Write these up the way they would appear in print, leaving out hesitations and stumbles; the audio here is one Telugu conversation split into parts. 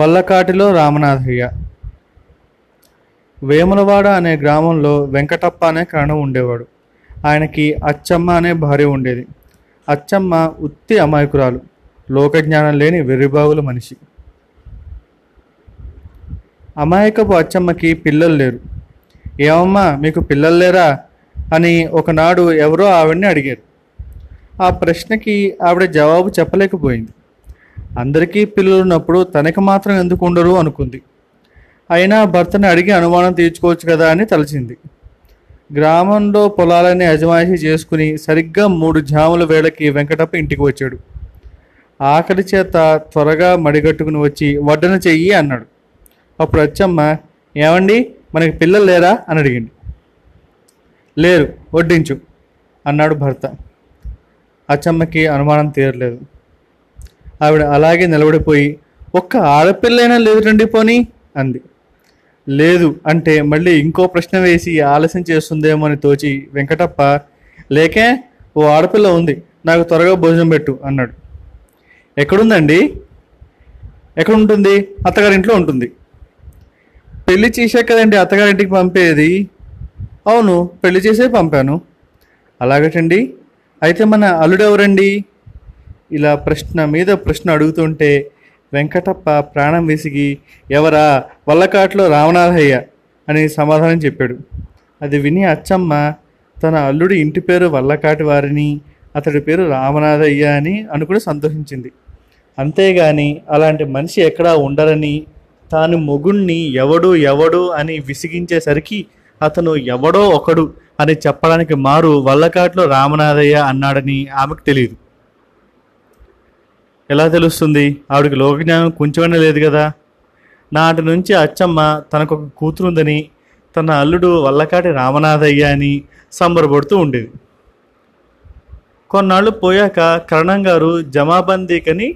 వల్లకాటిలో రామనాథయ్య. వేములవాడ అనే గ్రామంలో వెంకటప్ప అనే కరణం ఉండేవాడు. ఆయనకి అచ్చమ్మ అనే భార్య ఉండేది. అచ్చమ్మ ఉత్తి అమాయకురాలు, లోకజ్ఞానం లేని వెర్రిబాగుల మనిషి. అమాయకపు అచ్చమ్మకి పిల్లలు లేరు. ఏమమ్మా మీకు పిల్లలు లేరా అని ఒకనాడు ఎవరో ఆవిడని అడిగారు. ఆ ప్రశ్నకి ఆవిడ జవాబు చెప్పలేకపోయింది. అందరికీ పిల్లలు ఉన్నప్పుడు తనకి మాత్రం ఎందుకు ఉండరు అనుకుంది. అయినా భర్తని అడిగి అనుమానం తీర్చుకోవచ్చు కదా అని తలచింది. గ్రామంలో పొలాలని అజమాయిషీ చేసుకుని సరిగ్గా 3 జాముల వేళకి వెంకటప్ప ఇంటికి వచ్చాడు. ఆకలి చేత త్వరగా మడిగట్టుకుని వచ్చి వడ్డన చెయ్యి అన్నాడు. అప్పుడు అచ్చమ్మ, ఏమండి మనకి పిల్లలు లేరా అని అడిగింది. లేరు, వడ్డించు అన్నాడు భర్త. అచ్చమ్మకి అనుమానం తీరలేదు. ఆవిడ అలాగే నిలబడిపోయి, ఒక్క ఆడపిల్లైనా లేదురండి పోనీ అంది. లేదు అంటే మళ్ళీ ఇంకో ప్రశ్న వేసి ఆలస్యం చేస్తుందేమో అని తోచి వెంకటప్ప, లేకే ఓ ఆడపిల్ల ఉంది, నాకు త్వరగా భోజనం పెట్టు అన్నాడు. ఎక్కడుందండి? ఎక్కడుంటుంది? అత్తగారింట్లో ఉంటుంది. పెళ్లి చేశాక కదండి అత్తగారింటికి పంపేది? అవును, పెళ్లి చేసే పంపాను. అలాగటండి, అయితే మన అల్లుడెవరండి? ఇలా ప్రశ్న మీద ప్రశ్న అడుగుతుంటే వెంకటప్ప ప్రాణం విసిగి, ఎవరా? వల్లకాటిలో రామనాథయ్య అని సమాధానం చెప్పాడు. అది విని అచ్చమ్మ తన అల్లుడి ఇంటి పేరు వల్లకాటి వారిని, అతడి పేరు రామనాథయ్య అని అనుకుని సంతోషించింది. అంతేగాని అలాంటి మనిషి ఎక్కడా ఉండరని, తాను మొగుణ్ణి ఎవడు అని విసిగించేసరికి అతను ఎవడో ఒకడు అని చెప్పడానికి మారు వల్లకాటిలో రామనాథయ్య అన్నాడని ఆమెకు తెలియదు. ఎలా తెలుస్తుంది? ఆవిడికి లోకజ్ఞానం కొంచెమైనా లేదు కదా. నాటి నుంచి అచ్చమ్మ తనకొక కూతురుందని, తన అల్లుడు వల్లకాటి రామనాథయ్య అని సంబరపడుతూ ఉండేది. కొన్నాళ్ళు పోయాక కరణం గారు జమాబందీకని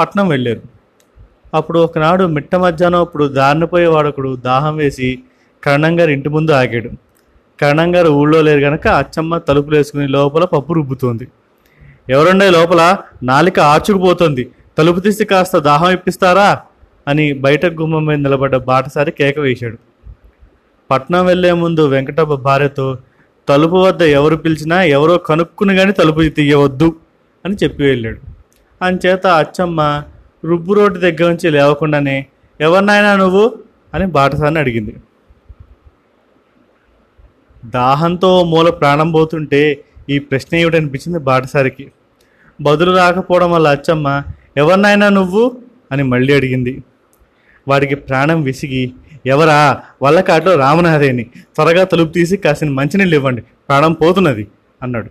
పట్నం వెళ్ళారు. అప్పుడు ఒకనాడు మిట్ట మధ్యాహ్నం అప్పుడు దారిన పోయేవాడొకడు దాహం వేసి కరణం గారి ఇంటి ముందు ఆగాడు. కరణం గారు ఊళ్ళో లేరు గనక అచ్చమ్మ తలుపులు వేసుకుని లోపల పప్పు రుబ్బుతోంది. ఎవరుండే లోపల నాలిక ఆచుకుపోతుంది, తలుపు తీసి కాస్త దాహం ఇప్పిస్తారా అని బయట గుమ్మం మీద నిలబడ్డ బాటసారి కేక వేశాడు. పట్నం వెళ్లే ముందు వెంకటప్ప భార్యతో, తలుపు వద్ద ఎవరు పిలిచినా ఎవరో కనుక్కుని కానీ తలుపు తీయవద్దు అని చెప్పి వెళ్ళాడు. అంచేత అచ్చమ్మ రుబ్బు రోడ్డు దగ్గర నుంచి లేవకుండానే, ఎవరినైనా నువ్వు అని బాటసారిని అడిగింది. దాహంతో మూల ప్రాణం పోతుంటే ఈ ప్రశ్న ఏమిటనిపించింది బాటసారికి. బదులు రాకపోవడం వల్ల అచ్చమ్మ, ఎవరినైనా నువ్వు అని మళ్ళీ అడిగింది. వాడికి ప్రాణం విసిగి, ఎవరా? వల్లకాటిలో రామనాథయ్యని, త్వరగా తలుపు తీసి కాసిన మంచినీళ్ళు ఇవ్వండి, ప్రాణం పోతున్నది అన్నాడు.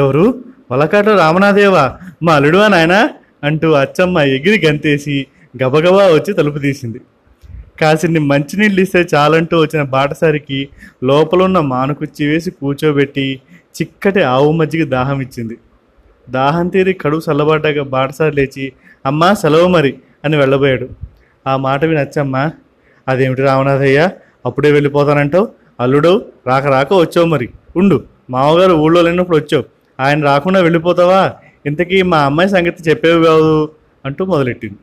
ఎవరు? వల్లకాటిలో రామనాథయ్యవా? మా అల్లుడువా నాయనా అంటూ అచ్చమ్మ ఎగిరి గంతేసి గబగబా వచ్చి తలుపు తీసింది. కాసిన్ని మంచినీళ్ళు ఇస్తే చాలంటూ వచ్చిన బాటసారికి లోపలున్న మానుకుచ్చి వేసి కూర్చోబెట్టి చిక్కటి ఆవు మజ్జిగ దాహం ఇచ్చింది. దాహం తీరి కడుపు చల్లబడ్డాక బాటసారి లేచి, అమ్మా సెలవు మరి అని వెళ్ళబోయాడు. ఆ మాట విని అచ్చమ్మ, అదేమిటి రామనాథయ్య అప్పుడే వెళ్ళిపోతానంటావు? అల్లుడు రాక వచ్చావు, మరి ఉండు. మామగారు ఊళ్ళో లేనప్పుడు వచ్చావు, ఆయన రాకుండా వెళ్ళిపోతావా? ఇంతకీ మా అమ్మాయి సంగతి చెప్పేవి కాదు అంటూ మొదలెట్టింది.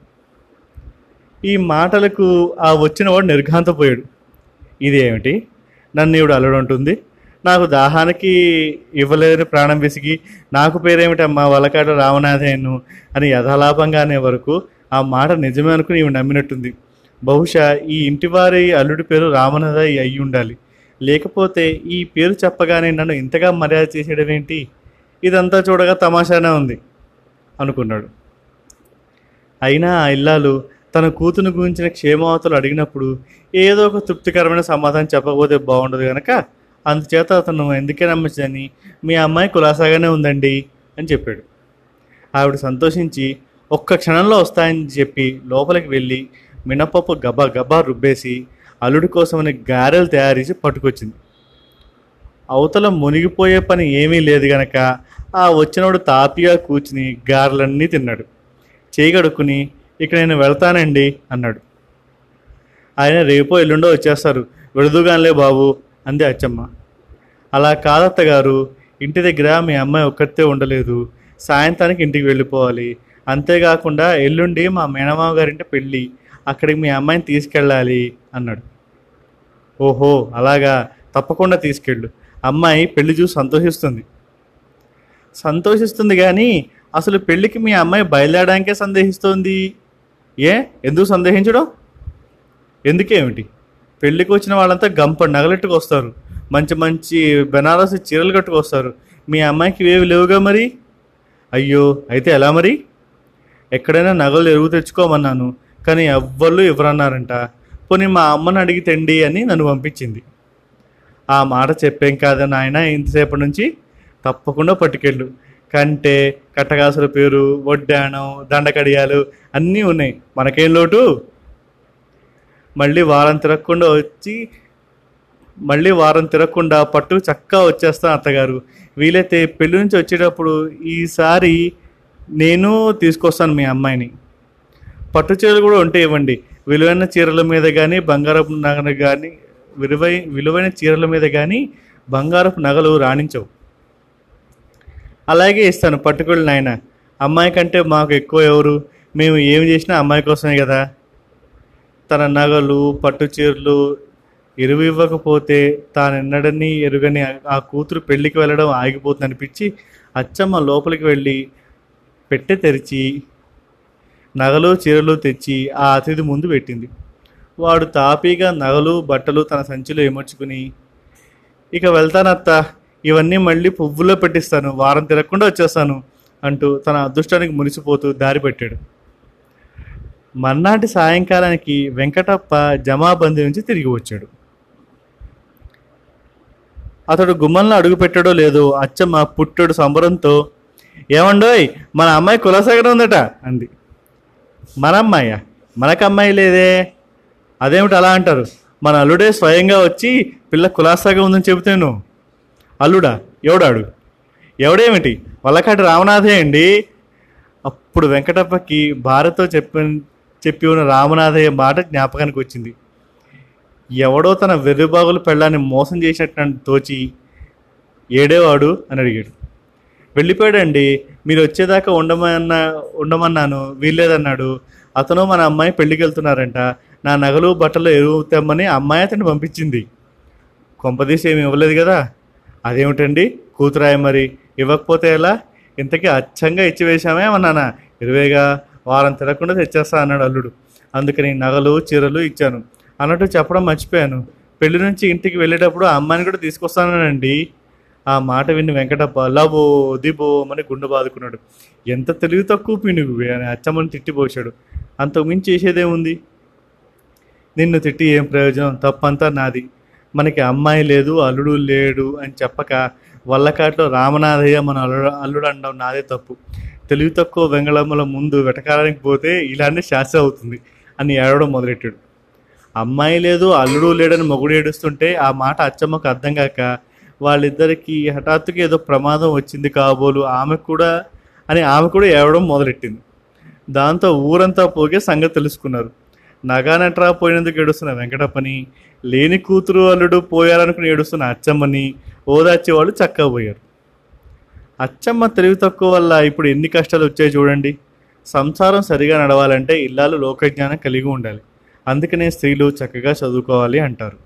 ఈ మాటలకు ఆ వచ్చినవాడు నిర్ఘాంతపోయాడు. ఇదేమిటి, నన్ను ఇవిడు అల్లుడు అంటుంది, నాకు దాహానికి ఇవ్వలేదని ప్రాణం విసిగి నాకు పేరేమిటమ్మా వల్లకాటి రామనాథయ్యను అని యథాలాపంగా అనే వరకు ఆ మాట నిజమే అనుకుని ఇవి నమ్మినట్టుంది. బహుశా ఈ ఇంటివారి అల్లుడి పేరు రామనాథయ్య అయి ఉండాలి. లేకపోతే ఈ పేరు చెప్పగానే నన్ను ఇంతగా మర్యాద చేసేయడం ఏంటి? ఇదంతా చూడగా తమాషానే ఉంది అనుకున్నాడు. అయినా ఆ ఇల్లాలు తన కూతురు గురించిన క్షేమావతలు అడిగినప్పుడు ఏదో ఒక తృప్తికరమైన సమాధానం చెప్పకపోతే బాగుండదు కనుక అందుచేత అతను ఎందుకే నమ్మచ్చని, మీ అమ్మాయి కులాసాగానే ఉందండి అని చెప్పాడు. ఆవిడ సంతోషించి ఒక్క క్షణంలో వస్తాయని చెప్పి లోపలికి వెళ్ళి మినపప్పు గబా రుబ్బేసి అల్లుడి కోసమని గారెలు తయారు చేసి పట్టుకొచ్చింది. అవతల మునిగిపోయే పని ఏమీ లేదు గనక ఆ వచ్చినోడు తాపిగా కూర్చుని గారెలన్నీ తిన్నాడు. చేయగడుక్కుని, ఇక నేను వెళ్తానండి అన్నాడు. ఆయన రేపో ఎల్లుండో వచ్చేస్తారు, విడదుగానిలే బాబు అంది అచ్చమ్మ. అలా కాదత్తగారు, ఇంటి దగ్గర మీ అమ్మాయి ఒక్కతే ఉండలేదు, సాయంత్రానికి ఇంటికి వెళ్ళిపోవాలి, అంతేకాకుండా ఎల్లుండి మా మేనమామ గారింటి పెళ్ళి, అక్కడికి మీ అమ్మాయిని తీసుకెళ్ళాలి అన్నాడు. ఓహో అలాగా, తప్పకుండా తీసుకెళ్ళు, అమ్మాయి పెళ్లి చూసి సంతోషిస్తుంది. సంతోషిస్తుంది కానీ అసలు పెళ్ళికి మీ అమ్మాయి బయలుదేరడానికే సందేహిస్తోంది. ఏ ఎందుకు సందేహించడం? ఎందుకేమిటి, పెళ్ళికి వచ్చిన వాళ్ళంతా గంప నగలెట్టుకు వస్తారు, మంచి మంచి బెనారస్ చీరలు కట్టుకొస్తారు, మీ అమ్మాయికి ఇవేవి లేవుగా మరి. అయ్యో అయితే ఎలా మరి, ఎక్కడైనా నగలు ఎరువు తెచ్చుకోమన్నాను కానీ ఎవ్వళ్ళు ఎవరన్నారంట, పోనీ మా అమ్మని అడిగి తెండి అని నన్ను పంపించింది. ఆ మాట చెప్పేం కాదా నాయన ఇంతసేపటి నుంచి, తప్పకుండా పట్టుకెళ్ళు, కంటే కట్టగాసుల పేరు, వడ్డాణం, దండకడియాలు అన్నీ ఉన్నాయి, మనకేం లోటు. మళ్ళీ వారం తిరగకుండా పట్టు చక్కగా వచ్చేస్తాను అత్తగారు, వీలైతే పెళ్ళి నుంచి వచ్చేటప్పుడు ఈసారి నేను తీసుకొస్తాను మీ అమ్మాయిని. పట్టు చీరలు కూడా ఉంటే ఇవ్వండి, విలువైన చీరల మీద కానీ బంగారపు నగలు కానీ విలువైన చీరల మీద కానీ బంగారపు నగలు రాణించవు. అలాగే ఇస్తాను పట్టుకుళ్ళు నాయన, అమ్మాయి కంటే మాకు ఎక్కువ ఎవరు, మేము ఏమి చేసినా అమ్మాయి కోసమే కదా. తన నగలు పట్టు చీరలు ఎరువు ఇవ్వకపోతే తానెన్నడని ఎరుగని ఆ కూతురు పెళ్ళికి వెళ్ళడం ఆగిపోతుంది అనిపించి అచ్చమ్మ లోపలికి వెళ్ళి పెట్టె తెరిచి నగలు చీరలు తెచ్చి ఆ అతిథి ముందు పెట్టింది. వాడు తాపీగా నగలు బట్టలు తన సంచిలో ఏమర్చుకుని, ఇక వెళ్తానత్తా, ఇవన్నీ మళ్ళీ పువ్వుల్లో పెట్టిస్తాను, వారం తిరగకుండా వచ్చేస్తాను అంటూ తన అదృష్టానికి మునిసిపోతూ దారి పెట్టాడు. మర్నాటి సాయంకాలానికి వెంకటప్ప జమాబంది నుంచి తిరిగి వచ్చాడు. అతడు గుమ్మంలో అడుగు పెట్టాడో లేదో అచ్చమ్మ పుట్టడు సంబరంతో, ఏమండోయ్ మన అమ్మాయి కులసాగరం ఉందట అంది. మన అమ్మాయ, మనకు అమ్మాయి లేదే. అదేమిటి అలా అంటారు, మన అల్లుడే స్వయంగా వచ్చి పిల్ల కులాసాగా ఉందని చెబుతాను. అల్లుడా, ఎవడాడు? ఎవడేమిటి, వల్లకాటి రామనాథయ్య అండి. అప్పుడు వెంకటప్పకి భారతో చెప్పి ఉన్న రామనాథయ్య మాట జ్ఞాపకానికి వచ్చింది. ఎవడో తన వెర్రిబాగుల పెళ్ళాన్ని మోసం చేసినట్టు తోచి, ఏడేవాడు అని అడిగాడు. వెళ్ళిపోయాడండి, మీరు వచ్చేదాకా ఉండమన్నాను, వీల్లేదన్నాడు. అతను మన అమ్మాయి పెళ్ళికి వెళ్తున్నారంట, నా నగలు బట్టలు ఎరుగుతామని అమ్మాయి అతన్ని పంపించింది. కొంపదీసి ఏమి ఇవ్వలేదు కదా. అదేమిటండి కూతురాయి, మరి ఇవ్వకపోతే ఎలా? ఇంతకీ అచ్చంగా ఇచ్చివేశామే అన్నాన, ఇరవేగా, వారం తిరగకుండా తెచ్చేస్తా అన్నాడు అల్లుడు, అందుకని నగలు చీరలు ఇచ్చాను. అన్నట్టు చెప్పడం మర్చిపోయాను, పెళ్లి నుంచి ఇంటికి వెళ్ళేటప్పుడు అమ్మాయిని కూడా తీసుకొస్తానండి. ఆ మాట విని వెంకటప్ప లబో దిబో అని గుండె బాదుకున్నాడు. ఎంత తెలివి తక్కువ పినుగు అని అచ్చమ్మని తిట్టిపోసాడు. అంతకు మించి చేసేదేముంది, నిన్ను తిట్టి ఏం ప్రయోజనం, తప్పంతా నాది, మనకి అమ్మాయి లేదు అల్లుడు లేడు అని చెప్పక వల్లకాటిలో రామనాథయ్య మన అల్లుడు అనడం నాదే తప్పు. తెలివి తక్కువ వెంగళమ్మల ముందు వెటకారానికి పోతే ఇలానే శాస్త్ర అవుతుంది అని ఏడవడం మొదలెట్టాడు. అమ్మాయి లేదు అల్లుడు లేడని మొగుడు ఏడుస్తుంటే ఆ మాట అచ్చమ్మకు అర్థం కాక, వాళ్ళిద్దరికీ హఠాత్తుగా ఏదో ప్రమాదం వచ్చింది కాబోలు ఆమె కూడా ఏడవడం మొదలెట్టింది. దాంతో ఊరంతా పోగే సంగతి తెలుసుకున్నారు. నగానట్రా పోయినందుకు ఏడుస్తున్న వెంకటప్పని, లేని కూతురు అల్లుడు పోయారనుకుని ఏడుస్తున్న అచ్చమ్మని ఓదార్చేవాళ్ళు చక్కగా పోయారు. అచ్చమ్మ తెలివి తక్కువ వల్ల ఇప్పుడు ఎన్ని కష్టాలు వచ్చాయి చూడండి. సంసారం సరిగా నడవాలంటే ఇల్లాలు లోకజ్ఞానం కలిగి ఉండాలి, అందుకనే స్త్రీలు చక్కగా చదువుకోవాలి అంటారు.